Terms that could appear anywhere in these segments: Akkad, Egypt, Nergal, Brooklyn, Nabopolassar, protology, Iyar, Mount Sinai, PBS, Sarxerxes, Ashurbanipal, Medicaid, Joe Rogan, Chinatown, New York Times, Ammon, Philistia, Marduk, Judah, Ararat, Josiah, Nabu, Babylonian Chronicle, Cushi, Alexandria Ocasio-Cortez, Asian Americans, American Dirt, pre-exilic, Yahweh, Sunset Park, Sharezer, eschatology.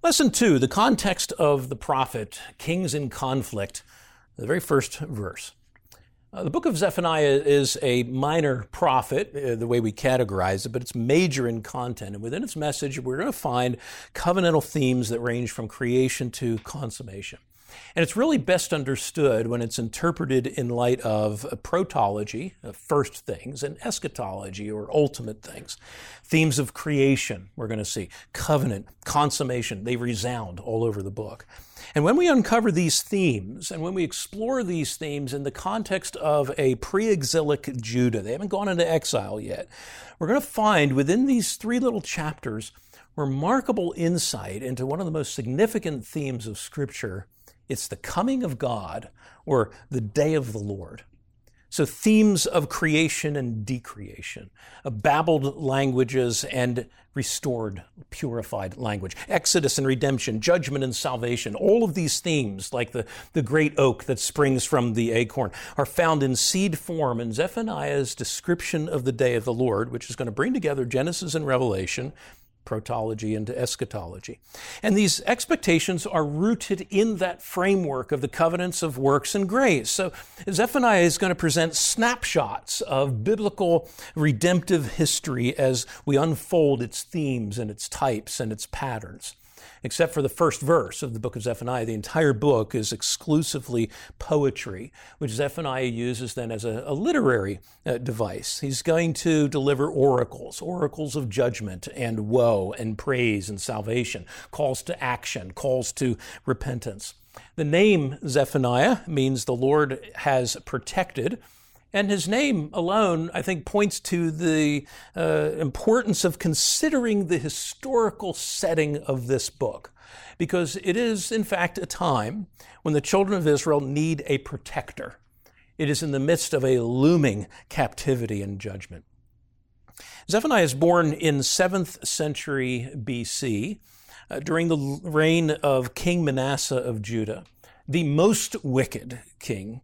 Lesson 2, the context of the prophet, kings in conflict, the very first verse. The book of Zephaniah is a minor prophet, the way we categorize it, but it's major in content. And within its message, we're going to find covenantal themes that range from creation to consummation. And it's really best understood when it's interpreted in light of protology, first things, and eschatology, or ultimate things. Themes of creation, we're going to see, covenant, consummation, they resound all over the book. And when we uncover these themes, and when we explore these themes in the context of a pre-exilic Judah, they haven't gone into exile yet, we're going to find within these three little chapters remarkable insight into one of the most significant themes of Scripture. It's the coming of God, or the day of the Lord. So themes of creation and decreation, of babbled languages and restored, purified language, exodus and redemption, judgment and salvation. All of these themes, like the great oak that springs from the acorn, are found in seed form in Zephaniah's description of the day of the Lord, which is going to bring together Genesis and Revelation, protology into eschatology. And these expectations are rooted in that framework of the covenants of works and grace. So Zephaniah is going to present snapshots of biblical redemptive history as we unfold its themes and its types and its patterns. Except for the first verse of the book of Zephaniah, the entire book is exclusively poetry, which Zephaniah uses then as a literary device. He's going to deliver oracles, oracles of judgment and woe and praise and salvation, calls to action, calls to repentance. The name Zephaniah means the Lord has protected. And his name alone, I think, points to the importance of considering the historical setting of this book, because it is, in fact, a time when the children of Israel need a protector. It is in the midst of a looming captivity and judgment. Zephaniah is born in 7th century BC, during the reign of King Manasseh of Judah, the most wicked king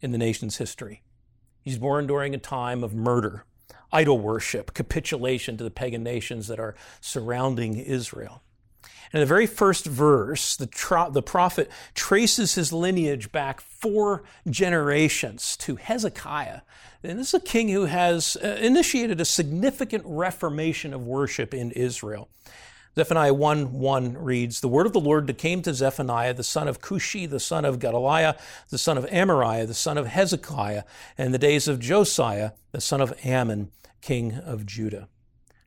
in the nation's history. He's born during a time of murder, idol worship, capitulation to the pagan nations that are surrounding Israel. And in the very first verse, the prophet traces his lineage back 4 generations to Hezekiah. And this is a king who has initiated a significant reformation of worship in Israel. Zephaniah 1:1 reads, "The word of the Lord that came to Zephaniah, the son of Cushi, the son of Gedaliah, the son of Amariah, the son of Hezekiah, and in the days of Josiah, the son of Ammon, king of Judah."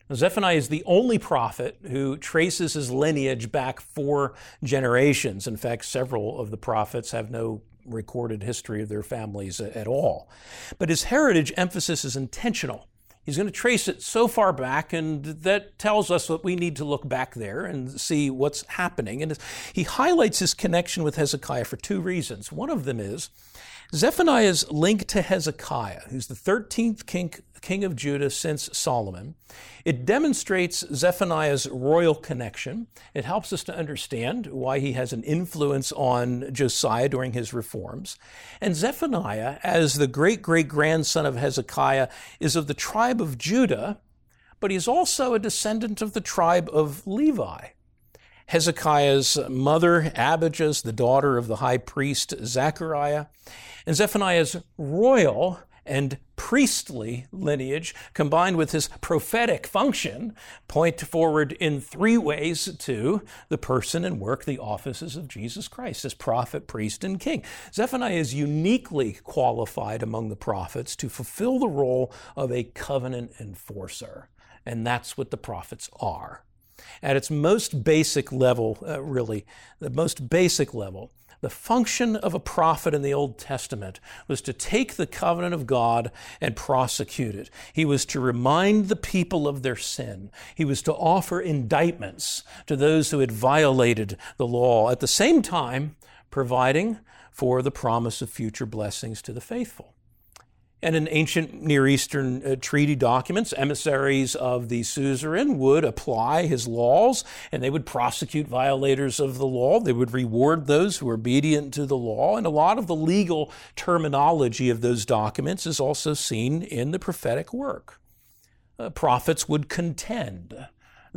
Now, Zephaniah is the only prophet who traces his lineage back 4 generations. In fact, several of the prophets have no recorded history of their families at all. But his heritage emphasis is intentional. He's going to trace it so far back, and that tells us that we need to look back there and see what's happening. And he highlights his connection with Hezekiah for 2 reasons. One of them is Zephaniah's link to Hezekiah, who's the 13th king of Judah since Solomon. It demonstrates Zephaniah's royal connection. It helps us to understand why he has an influence on Josiah during his reforms. And Zephaniah, as the great-great-grandson of Hezekiah, is of the tribe of Judah, but he's also a descendant of the tribe of Levi. Hezekiah's mother, Abijah, the daughter of the high priest, Zechariah, and Zephaniah's royal and priestly lineage, combined with his prophetic function, point forward in 3 ways to the person and work, the offices of Jesus Christ as prophet, priest, and king. Zephaniah is uniquely qualified among the prophets to fulfill the role of a covenant enforcer, and that's what the prophets are. At its most basic level, the function of a prophet in the Old Testament was to take the covenant of God and prosecute it. He was to remind the people of their sin. He was to offer indictments to those who had violated the law, at the same time providing for the promise of future blessings to the faithful. And in ancient Near Eastern treaty documents, emissaries of the suzerain would apply his laws, and they would prosecute violators of the law. They would reward those who were obedient to the law. And a lot of the legal terminology of those documents is also seen in the prophetic work. Prophets would contend.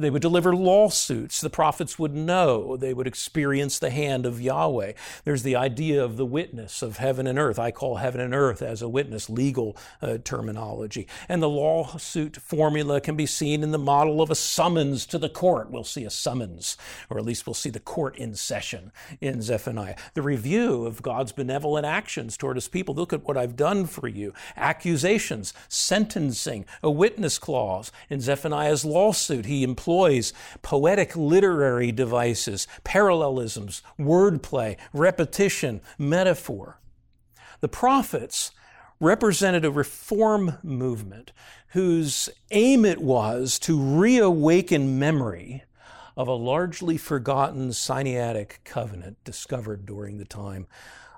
They would deliver lawsuits. The prophets would know. They would experience the hand of Yahweh. There's the idea of the witness of heaven and earth. I call heaven and earth as a witness, legal terminology. And the lawsuit formula can be seen in the model of a summons to the court. We'll see a summons, or at least we'll see the court in session in Zephaniah. The review of God's benevolent actions toward his people. Look at what I've done for you. Accusations, sentencing, a witness clause. In Zephaniah's lawsuit, he employs poetic literary devices, parallelisms, wordplay, repetition, metaphor. The prophets represented a reform movement whose aim it was to reawaken memory of a largely forgotten Sinaitic covenant discovered during the time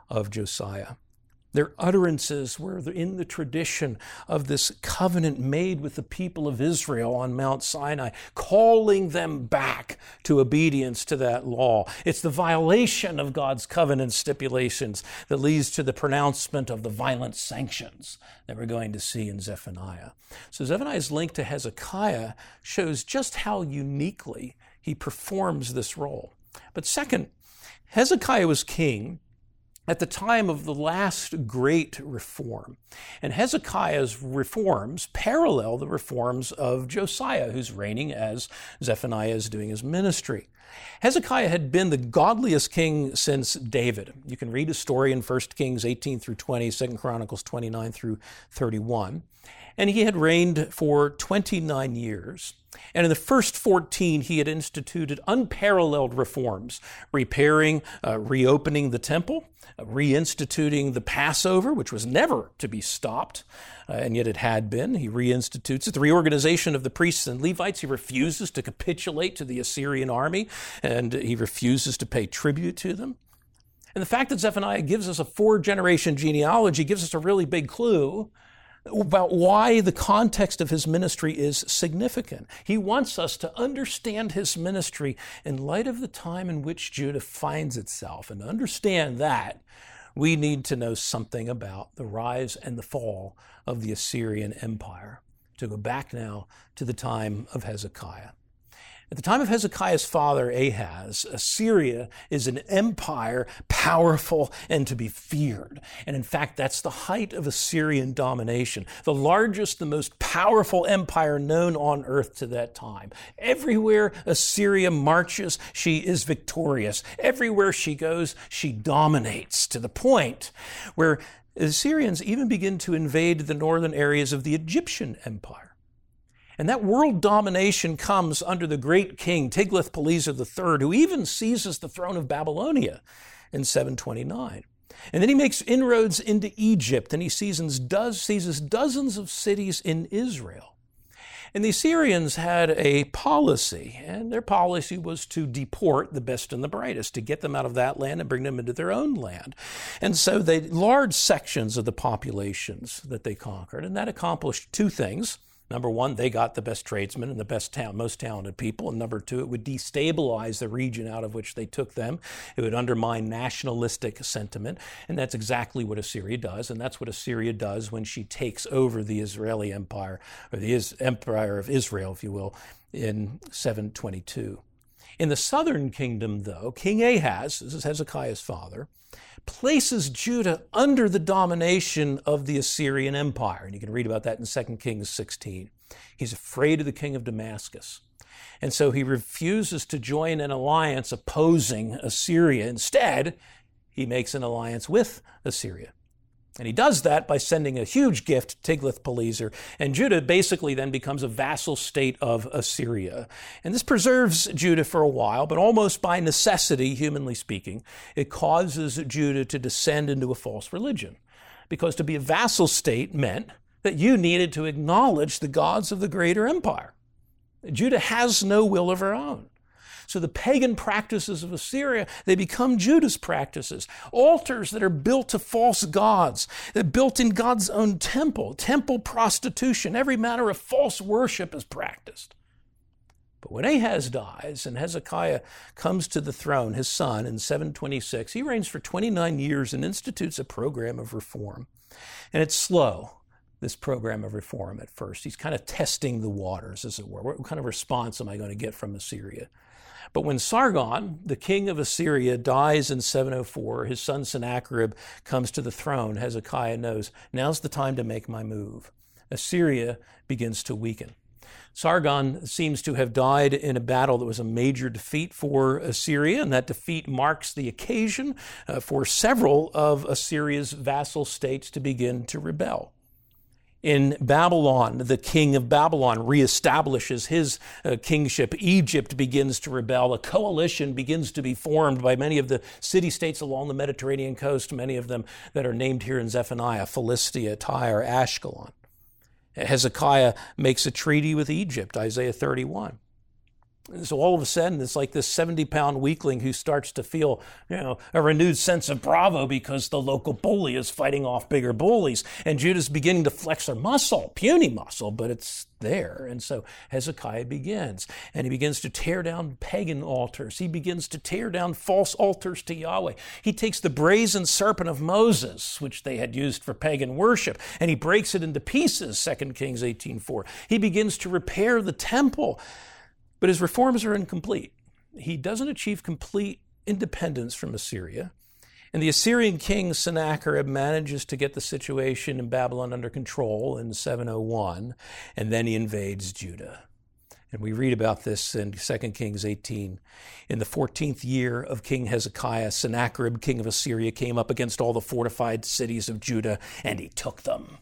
of Josiah. Their utterances were in the tradition of this covenant made with the people of Israel on Mount Sinai, calling them back to obedience to that law. It's the violation of God's covenant stipulations that leads to the pronouncement of the violent sanctions that we're going to see in Zephaniah. So Zephaniah's link to Hezekiah shows just how uniquely he performs this role. But second, Hezekiah was king at the time of the last great reform. And Hezekiah's reforms parallel the reforms of Josiah, who's reigning as Zephaniah is doing his ministry. Hezekiah had been the godliest king since David. You can read his story in 1 Kings 18 through 20, 2 Chronicles 29 through 31. And he had reigned for 29 years. And in the first 14, he had instituted unparalleled reforms, repairing, reopening the temple, reinstituting the Passover, which was never to be stopped, and yet it had been. He reinstitutes it. The reorganization of the priests and Levites. He refuses to capitulate to the Assyrian army, and he refuses to pay tribute to them. And the fact that Zephaniah gives us a four-generation genealogy gives us a really big clue about why the context of his ministry is significant. He wants us to understand his ministry in light of the time in which Judah finds itself. And to understand that, we need to know something about the rise and the fall of the Assyrian Empire. To go back now to the time of Hezekiah. At the time of Hezekiah's father, Ahaz, Assyria is an empire powerful and to be feared. And in fact, that's the height of Assyrian domination, the largest, the most powerful empire known on earth to that time. Everywhere Assyria marches, she is victorious. Everywhere she goes, she dominates, to the point where Assyrians even begin to invade the northern areas of the Egyptian Empire. And that world domination comes under the great king, Tiglath-Pileser III, who even seizes the throne of Babylonia in 729. And then he makes inroads into Egypt, and he seizes dozens of cities in Israel. And the Assyrians had a policy, and their policy was to deport the best and the brightest, to get them out of that land and bring them into their own land. And so they large sections of the populations that they conquered, and that accomplished two things. Number one, they got the best tradesmen and the best most talented people. And number two, it would destabilize the region out of which they took them. It would undermine nationalistic sentiment. And that's exactly what Assyria does. And that's what Assyria does when she takes over the Israeli Empire, or the Empire of Israel, if you will, in 722. In the southern kingdom, though, King Ahaz, this is Hezekiah's father, places Judah under the domination of the Assyrian Empire. And you can read about that in 2 Kings 16. He's afraid of the king of Damascus. And so he refuses to join an alliance opposing Assyria. Instead, he makes an alliance with Assyria. And he does that by sending a huge gift, Tiglath-Pileser, and Judah basically then becomes a vassal state of Assyria. And this preserves Judah for a while, but almost by necessity, humanly speaking, it causes Judah to descend into a false religion. Because to be a vassal state meant that you needed to acknowledge the gods of the greater empire. Judah has no will of her own. So the pagan practices of Assyria, they become Judah's practices. Altars that are built to false gods, they're built in God's own temple, temple prostitution, every manner of false worship is practiced. But when Ahaz dies and Hezekiah comes to the throne, his son, in 726, he reigns for 29 years and institutes a program of reform. And it's slow. this program of reform at first. He's kind of testing the waters, as it were. What kind of response am I going to get from Assyria? But when Sargon, the king of Assyria, dies in 704, his son Sennacherib comes to the throne. Hezekiah knows, now's the time to make my move. Assyria begins to weaken. Sargon seems to have died in a battle that was a major defeat for Assyria, and that defeat marks the occasion for several of Assyria's vassal states to begin to rebel. In Babylon, the king of Babylon reestablishes his kingship. Egypt begins to rebel. A coalition begins to be formed by many of the city-states along the Mediterranean coast, many of them that are named here in Zephaniah, Philistia, Tyre, Ashkelon. Hezekiah makes a treaty with Egypt, Isaiah 31. And so all of a sudden, it's like this 70-pound weakling who starts to feel, a renewed sense of bravo because the local bully is fighting off bigger bullies. And Judah's beginning to flex their muscle, puny muscle, but it's there. And so Hezekiah begins, and he begins to tear down pagan altars. He begins to tear down false altars to Yahweh. He takes the brazen serpent of Moses, which they had used for pagan worship, and he breaks it into pieces, 2 Kings 18:4. He begins to repair the temple. But his reforms are incomplete. He doesn't achieve complete independence from Assyria. And the Assyrian king Sennacherib manages to get the situation in Babylon under control in 701, and then he invades Judah. And we read about this in 2 Kings 18. In the 14th year of King Hezekiah, Sennacherib, king of Assyria, came up against all the fortified cities of Judah, and he took them.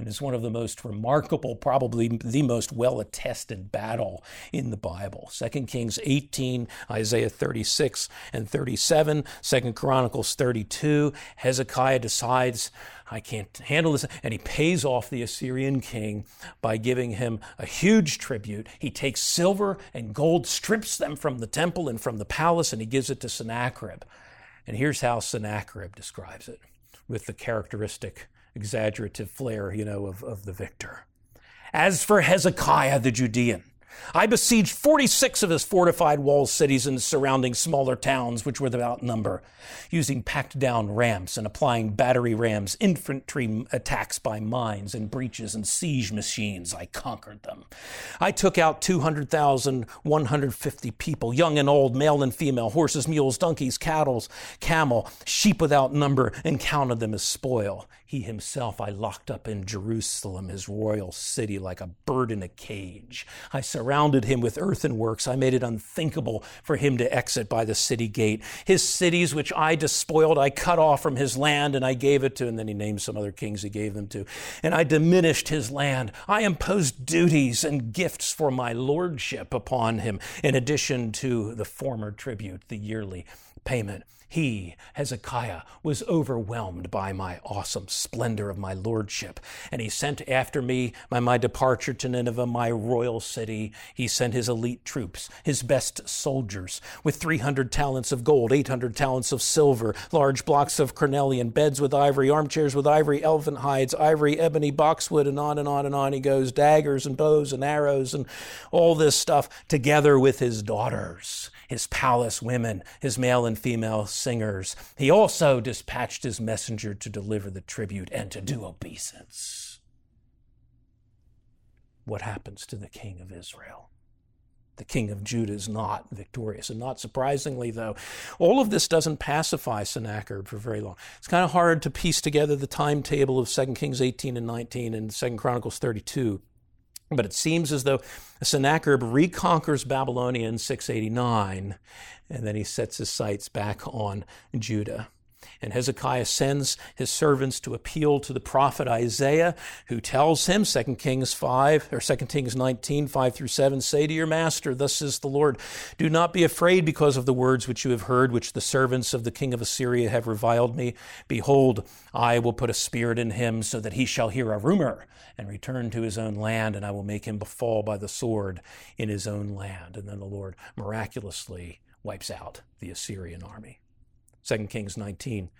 It is one of the most remarkable, probably the most well-attested battle in the Bible. 2 Kings 18, Isaiah 36 and 37, 2 Chronicles 32. Hezekiah decides, I can't handle this, and he pays off the Assyrian king by giving him a huge tribute. He takes silver and gold, strips them from the temple and from the palace, and he gives it to Sennacherib. And here's how Sennacherib describes it, with the characteristic exaggerative flair, of the victor. As for Hezekiah the Judean, I besieged 46 of his fortified walled cities and surrounding smaller towns, which were without number, using packed-down ramps and applying battery rams, infantry attacks by mines and breaches and siege machines. I conquered them. I took out 200,150 people, young and old, male and female, horses, mules, donkeys, cattle, camel, sheep without number, and counted them as spoil. He himself I locked up in Jerusalem, his royal city, like a bird in a cage. I surrounded him with earthenworks. I made it unthinkable for him to exit by the city gate. His cities, which I despoiled, I cut off from his land, and I gave it to, and then he named some other kings he gave them to, and I diminished his land. I imposed duties and gifts for my lordship upon him, in addition to the former tribute, the yearly payment. He, Hezekiah, was overwhelmed by my awesome splendor of my lordship, and he sent after me by my departure to Nineveh, my royal city. He sent his elite troops, his best soldiers, with 300 talents of gold, 800 talents of silver, large blocks of carnelian, beds with ivory, armchairs with ivory, elephant hides, ivory, ebony, boxwood, and on and on and on he goes, daggers and bows and arrows and all this stuff, together with his daughters, his palace women, his male and female singers. He also dispatched his messenger to deliver the tribute and to do obeisance. What happens to the king of Israel? The king of Judah is not victorious. And not surprisingly, though, all of this doesn't pacify Sennacherib for very long. It's kind of hard to piece together the timetable of 2 Kings 18 and 19 and 2 Chronicles 32. But it seems as though Sennacherib reconquers Babylonia in 689, and then he sets his sights back on Judah. And Hezekiah sends his servants to appeal to the prophet Isaiah, who tells him, 2 Kings 19, 5 through 7, say to your master, thus says the Lord, do not be afraid because of the words which you have heard, which the servants of the king of Assyria have reviled me. Behold, I will put a spirit in him so that he shall hear a rumor and return to his own land, and I will make him fall by the sword in his own land. And then the Lord miraculously wipes out the Assyrian army. 2 Kings 19.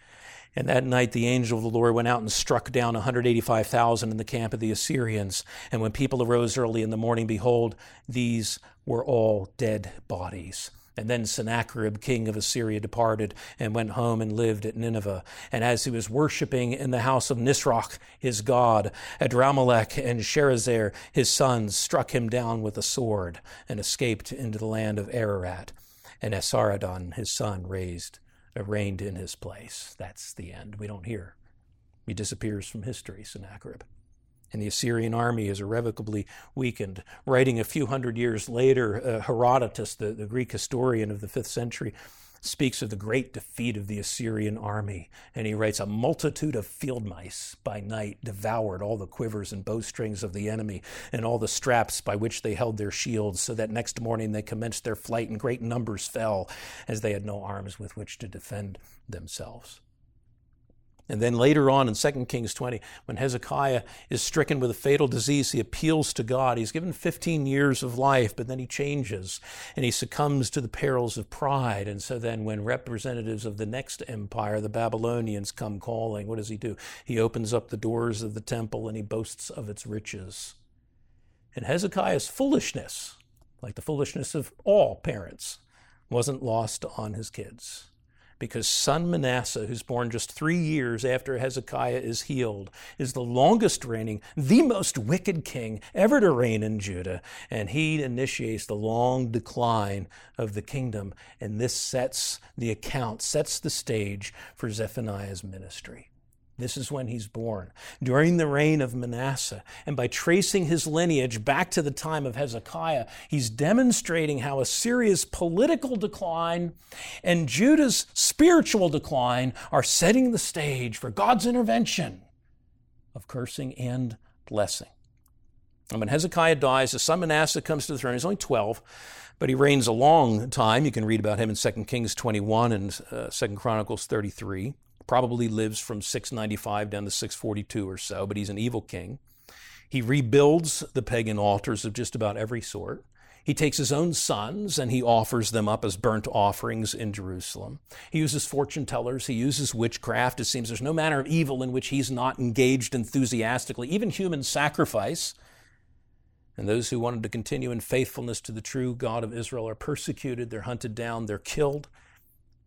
And that night the angel of the Lord went out and struck down 185,000 in the camp of the Assyrians. And when people arose early in the morning, behold, these were all dead bodies. And then Sennacherib, king of Assyria, departed and went home and lived at Nineveh. And as he was worshiping in the house of Nisroch, his god, Adrammelech and Sharezer, his sons, struck him down with a sword and escaped into the land of Ararat. And Esarhaddon, his son, reigned in his place. That's the end. We don't hear. He disappears from history, Sennacherib. And the Assyrian army is irrevocably weakened. Writing a few hundred years later, Herodotus, the Greek historian of the 5th century, speaks of the great defeat of the Assyrian army. And he writes, a multitude of field mice by night devoured all the quivers and bowstrings of the enemy and all the straps by which they held their shields, so that next morning they commenced their flight and great numbers fell, as they had no arms with which to defend themselves. And then later on in 2 Kings 20, when Hezekiah is stricken with a fatal disease, he appeals to God. He's given 15 years of life, but then he changes and he succumbs to the perils of pride. And so then when representatives of the next empire, the Babylonians, come calling, what does he do? He opens up the doors of the temple and he boasts of its riches. And Hezekiah's foolishness, like the foolishness of all parents, wasn't lost on his kids. Because son Manasseh, who's born just 3 years after Hezekiah is healed, is the longest reigning, the most wicked king ever to reign in Judah. And he initiates the long decline of the kingdom. And this sets the stage for Zephaniah's ministry. This is when he's born, during the reign of Manasseh. And by tracing his lineage back to the time of Hezekiah, he's demonstrating how Assyria's political decline and Judah's spiritual decline are setting the stage for God's intervention of cursing and blessing. And when Hezekiah dies, his son Manasseh comes to the throne. He's only 12, but he reigns a long time. You can read about him in 2 Kings 21 and 2 Chronicles 33. Probably lives from 695 down to 642 or so, but he's an evil king. He rebuilds the pagan altars of just about every sort. He takes his own sons and he offers them up as burnt offerings in Jerusalem. He uses fortune tellers. He uses witchcraft. It seems there's no manner of evil in which he's not engaged enthusiastically, even human sacrifice. And those who wanted to continue in faithfulness to the true God of Israel are persecuted. They're hunted down. They're killed.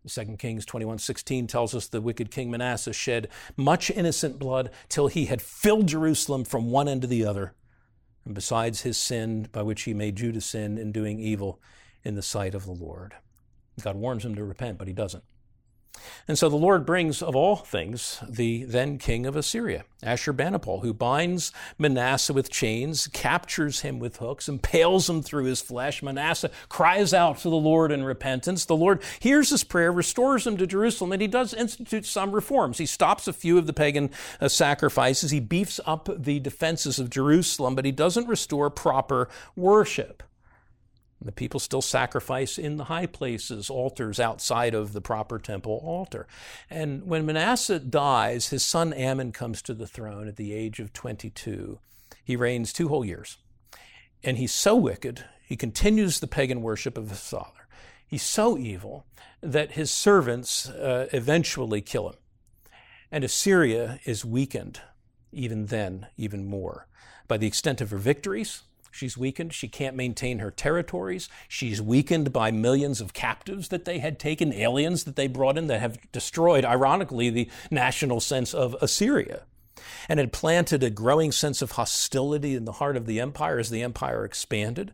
2 Kings 21:16 tells us the wicked king Manasseh shed much innocent blood till he had filled Jerusalem from one end to the other. And besides his sin, by which he made Judah sin in doing evil in the sight of the Lord. God warns him to repent, but he doesn't. And so the Lord brings, of all things, the then king of Assyria, Ashurbanipal, who binds Manasseh with chains, captures him with hooks, impales him through his flesh. Manasseh cries out to the Lord in repentance. The Lord hears his prayer, restores him to Jerusalem, and he does institute some reforms. He stops a few of the pagan sacrifices. He beefs up the defenses of Jerusalem, but he doesn't restore proper worship. The people still sacrifice in the high places, altars outside of the proper temple altar. And when Manasseh dies, his son Ammon comes to the throne at the age of 22. He reigns 2 whole years. And he's so wicked, he continues the pagan worship of his father. He's so evil that his servants eventually kill him. And Assyria is weakened even then, even more, by the extent of her victories. She's weakened. She can't maintain her territories. She's weakened by millions of captives that they had taken, aliens that they brought in that have destroyed, ironically, the national sense of Assyria, and had planted a growing sense of hostility in the heart of the empire as the empire expanded.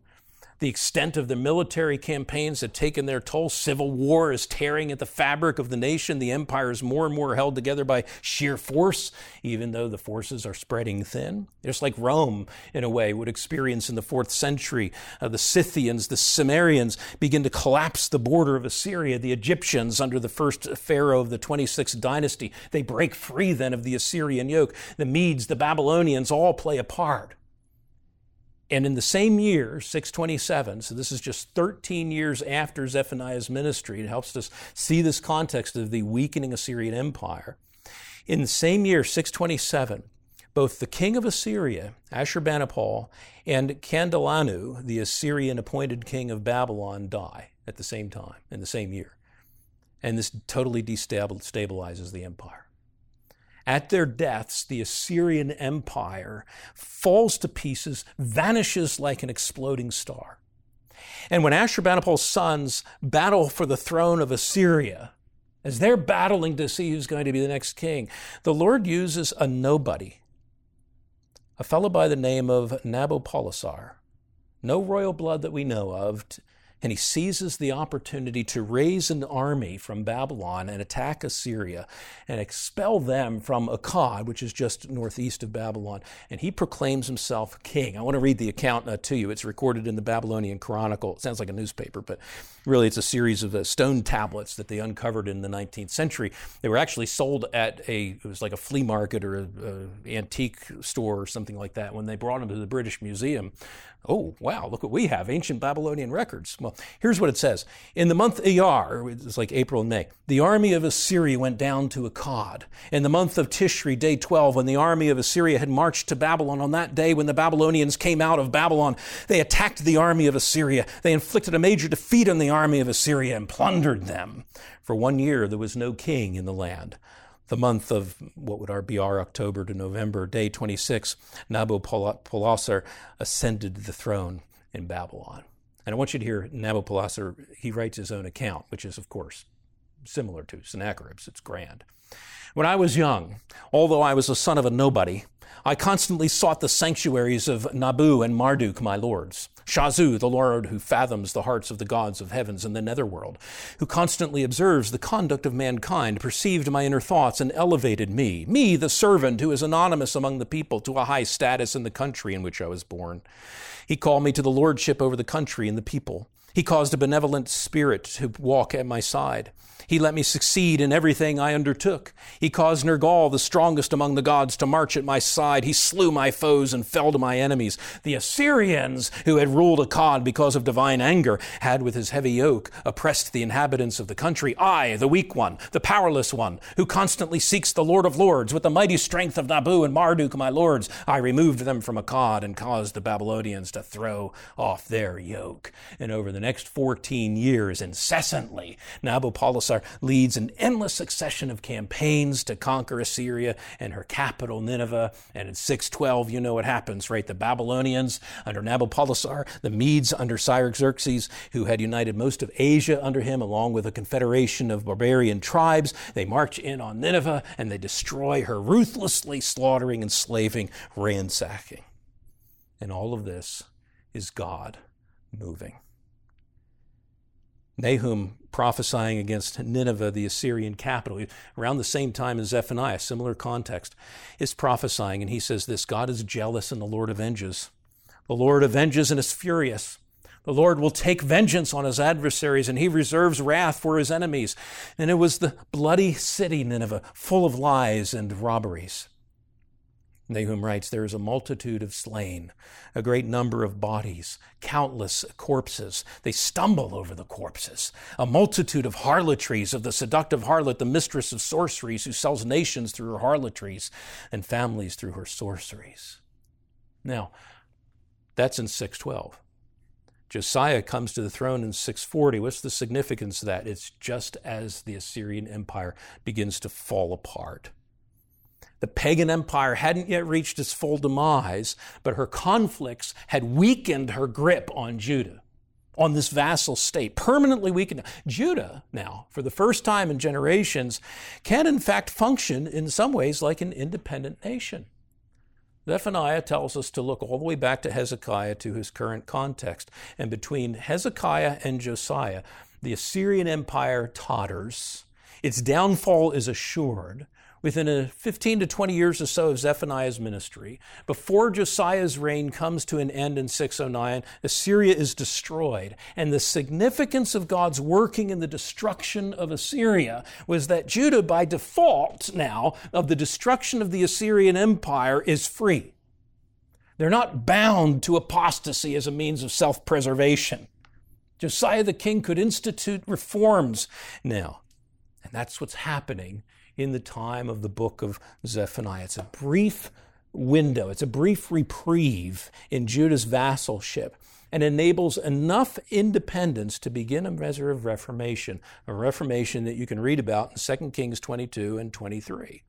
The extent of the military campaigns had taken their toll. Civil war is tearing at the fabric of the nation. The empire is more and more held together by sheer force, even though the forces are spreading thin. Just like Rome, in a way, would experience in the 4th century, the Scythians, the Cimmerians begin to collapse the border of Assyria. The Egyptians, under the first pharaoh of the 26th dynasty, they break free then of the Assyrian yoke. The Medes, the Babylonians all play a part. And in the same year, 627, so this is just 13 years after Zephaniah's ministry, it helps us see this context of the weakening Assyrian empire. In the same year, 627, both the king of Assyria, Ashurbanipal, and Candalanu, the Assyrian appointed king of Babylon, die at the same time, in the same year. And this totally destabilizes the empire. At their deaths, the Assyrian Empire falls to pieces, vanishes like an exploding star. And when Ashurbanipal's sons battle for the throne of Assyria, as they're battling to see who's going to be the next king, the Lord uses a nobody, a fellow by the name of Nabopolassar, no royal blood that we know of, and he seizes the opportunity to raise an army from Babylon and attack Assyria and expel them from Akkad, which is just northeast of Babylon, and he proclaims himself king. I want to read the account to you. It's recorded in the Babylonian Chronicle. It sounds like a newspaper, but really it's a series of stone tablets that they uncovered in the 19th century. They were actually sold at it was like a flea market or an antique store or something like that. When they brought them to the British Museum, oh, wow, look what we have, ancient Babylonian records. Well, here's what it says. In the month Iyar, it's like April and May, the army of Assyria went down to Akkad. In the month of Tishri, day 12, when the army of Assyria had marched to Babylon, on that day when the Babylonians came out of Babylon, they attacked the army of Assyria. They inflicted a major defeat on the army of Assyria and plundered them. For 1 year, there was no king in the land. The month of, what would be our October to November, day 26, Nabopolassar ascended the throne in Babylon. And I want you to hear Nabopolassar, he writes his own account, which is, of course, similar to Sennacherib's. It's grand. When I was young, although I was the son of a nobody, I constantly sought the sanctuaries of Nabu and Marduk, my lords. Shazu, the Lord who fathoms the hearts of the gods of heavens and the netherworld, who constantly observes the conduct of mankind, perceived my inner thoughts and elevated me, the servant who is anonymous among the people, to a high status in the country in which I was born. He called me to the lordship over the country and the people. He caused a benevolent spirit to walk at my side. He let me succeed in everything I undertook. He caused Nergal, the strongest among the gods, to march at my side. He slew my foes and felled my enemies. The Assyrians, who had ruled Akkad because of divine anger, had with his heavy yoke oppressed the inhabitants of the country. I, the weak one, the powerless one, who constantly seeks the Lord of Lords, with the mighty strength of Nabu and Marduk, my lords, I removed them from Akkad and caused the Babylonians to throw off their yoke. And over the next 14 years, incessantly, Nabopolassar leads an endless succession of campaigns to conquer Assyria and her capital, Nineveh. And in 612, you know what happens, right? The Babylonians under Nabopolassar, the Medes under Sarxerxes, who had united most of Asia under him, along with a confederation of barbarian tribes, they march in on Nineveh and they destroy her, ruthlessly slaughtering, enslaving, ransacking. And all of this is God moving. Nahum prophesying against Nineveh, the Assyrian capital, around the same time as Zephaniah, similar context, is prophesying, and he says this: God is jealous and the Lord avenges. The Lord avenges and is furious. The Lord will take vengeance on his adversaries, and he reserves wrath for his enemies. And it was the bloody city, Nineveh, full of lies and robberies. Nahum writes, there is a multitude of slain, a great number of bodies, countless corpses. They stumble over the corpses. A multitude of harlotries, of the seductive harlot, the mistress of sorceries, who sells nations through her harlotries and families through her sorceries. Now, that's in 612. Josiah comes to the throne in 640. What's the significance of that? It's just as the Assyrian Empire begins to fall apart. The pagan empire hadn't yet reached its full demise, but her conflicts had weakened her grip on Judah, on this vassal state, permanently weakened. Judah now, for the first time in generations, can in fact function in some ways like an independent nation. Zephaniah tells us to look all the way back to Hezekiah to his current context. And between Hezekiah and Josiah, the Assyrian Empire totters. Its downfall is assured. Within 15 to 20 years or so of Zephaniah's ministry, before Josiah's reign comes to an end in 609, Assyria is destroyed. And the significance of God's working in the destruction of Assyria was that Judah, by default now, of the destruction of the Assyrian Empire, is free. They're not bound to apostasy as a means of self-preservation. Josiah the king could institute reforms now. And that's what's happening in the time of the book of Zephaniah. It's a brief window, it's a brief reprieve in Judah's vassalship, and enables enough independence to begin a measure of reformation, a reformation that you can read about in 2 Kings 22 and 23.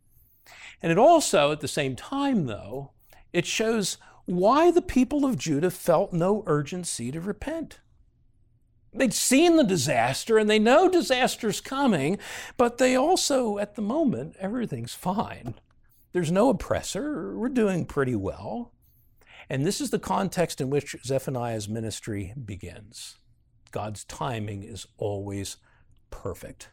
And it also, at the same time though, it shows why the people of Judah felt no urgency to repent. They'd seen the disaster and they know disaster's coming, but they also, at the moment, everything's fine. There's no oppressor. We're doing pretty well. And this is the context in which Zephaniah's ministry begins. God's timing is always perfect.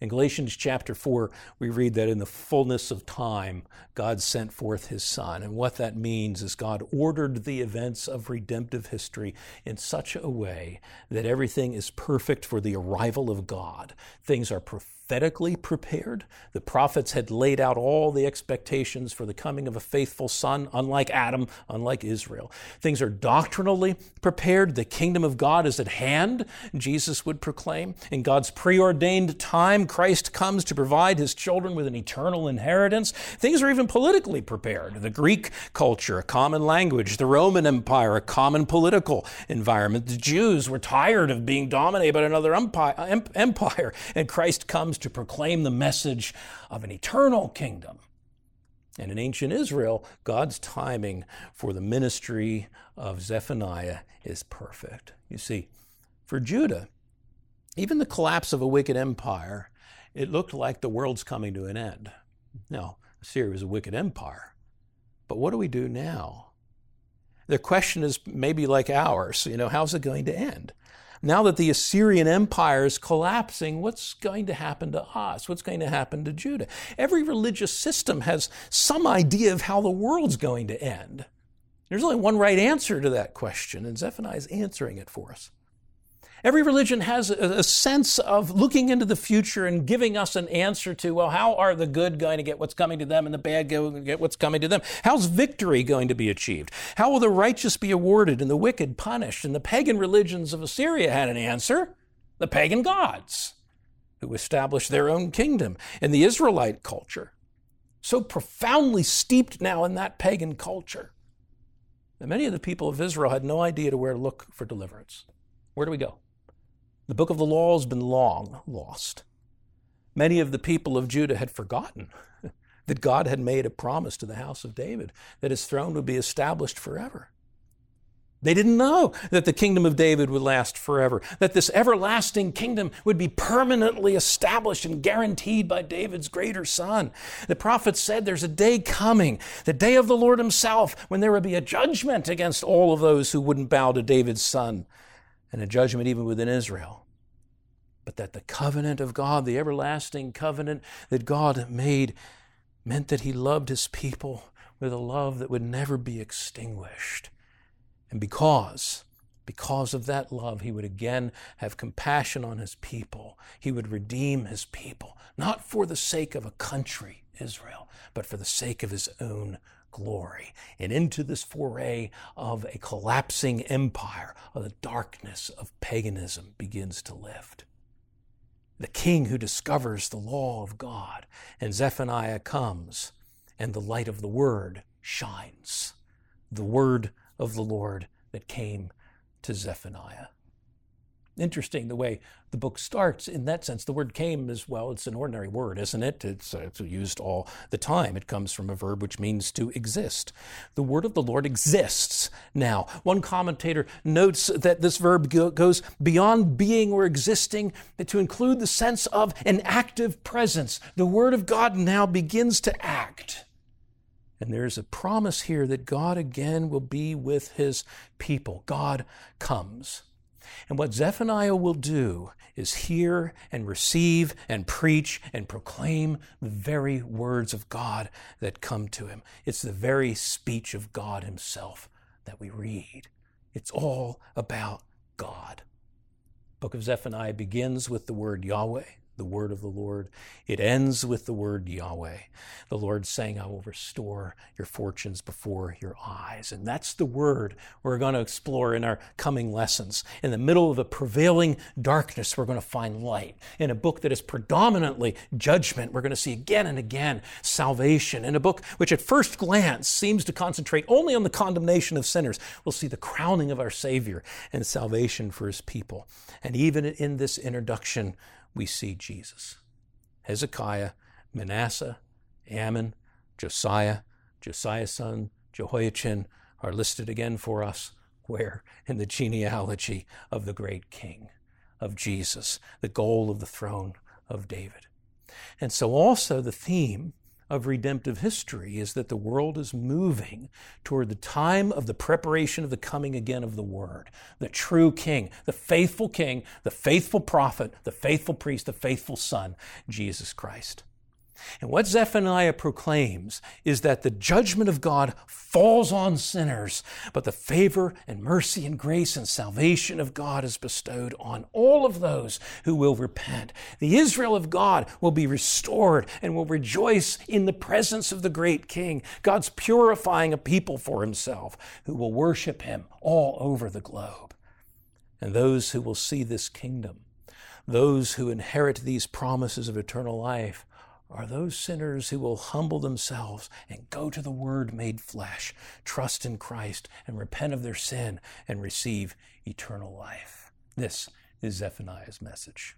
In Galatians chapter 4, we read that in the fullness of time, God sent forth his Son. And what that means is God ordered the events of redemptive history in such a way that everything is perfect for the arrival of God. Things are prophetically prepared. The prophets had laid out all the expectations for the coming of a faithful son, unlike Adam, unlike Israel. Things are doctrinally prepared. The kingdom of God is at hand, Jesus would proclaim. In God's preordained time, Christ comes to provide his children with an eternal inheritance. Things are even politically prepared. The Greek culture, a common language. The Roman Empire, a common political environment. The Jews were tired of being dominated by another empire, and Christ comes to proclaim the message of an eternal kingdom. And in ancient Israel, God's timing for the ministry of Zephaniah is perfect. You see, for Judah, even the collapse of a wicked empire, it looked like the world's coming to an end. Now, Assyria was a wicked empire, but what do we do now? The question is maybe like ours, how's it going to end? Now that the Assyrian Empire is collapsing, what's going to happen to us? What's going to happen to Judah? Every religious system has some idea of how the world's going to end. There's only one right answer to that question, and Zephaniah is answering it for us. Every religion has a sense of looking into the future and giving us an answer to, well, how are the good going to get what's coming to them and the bad going to get what's coming to them? How's victory going to be achieved? How will the righteous be awarded and the wicked punished? And the pagan religions of Assyria had an answer, the pagan gods who established their own kingdom. And the Israelite culture, so profoundly steeped now in that pagan culture, that many of the people of Israel had no idea where to look for deliverance. Where do we go? The book of the law has been long lost. Many of the people of Judah had forgotten that God had made a promise to the house of David that his throne would be established forever. They didn't know that the kingdom of David would last forever, that this everlasting kingdom would be permanently established and guaranteed by David's greater son. The prophet said there's a day coming, the day of the Lord himself, when there would be a judgment against all of those who wouldn't bow to David's son, and a judgment even within Israel, but that the covenant of God, the everlasting covenant that God made, meant that he loved his people with a love that would never be extinguished. And because of that love, he would again have compassion on his people. He would redeem his people, not for the sake of a country, Israel, but for the sake of his own glory. And into this foray of a collapsing empire, of the darkness of paganism begins to lift. The king who discovers the law of God, and Zephaniah comes, and the light of the word shines. The word of the Lord that came to Zephaniah. Interesting the way the book starts in that sense. The word came as well. It's an ordinary word, isn't it? It's used all the time. It comes from a verb which means to exist. The word of the Lord exists now. One commentator notes that this verb goes beyond being or existing to include the sense of an active presence. The word of God now begins to act. And there's a promise here that God again will be with his people. God comes. And what Zephaniah will do is hear and receive and preach and proclaim the very words of God that come to him. It's the very speech of God himself that we read. It's all about God. The book of Zephaniah begins with the word Yahweh, the word of the Lord. It ends with the word Yahweh, the Lord saying, I will restore your fortunes before your eyes. And that's the word we're going to explore in our coming lessons. In the middle of a prevailing darkness, we're going to find light. In a book that is predominantly judgment, we're going to see again and again salvation. In a book which at first glance seems to concentrate only on the condemnation of sinners, we'll see the crowning of our Savior and salvation for his people. And even in this introduction, we see Jesus. Hezekiah, Manasseh, Ammon, Josiah, Josiah's son, Jehoiachin are listed again for us. everywhere in the genealogy of the great king, of Jesus, the goal of the throne of David. And so also the theme of redemptive history is that the world is moving toward the time of the preparation of the coming again of the Word, the true King, the faithful prophet, the faithful priest, the faithful son, Jesus Christ. And what Zephaniah proclaims is that the judgment of God falls on sinners, but the favor and mercy and grace and salvation of God is bestowed on all of those who will repent. The Israel of God will be restored and will rejoice in the presence of the great King. God's purifying a people for himself who will worship him all over the globe. And those who will see this kingdom, those who inherit these promises of eternal life, are those sinners who will humble themselves and go to the Word made flesh, trust in Christ, and repent of their sin and receive eternal life. This is Zephaniah's message.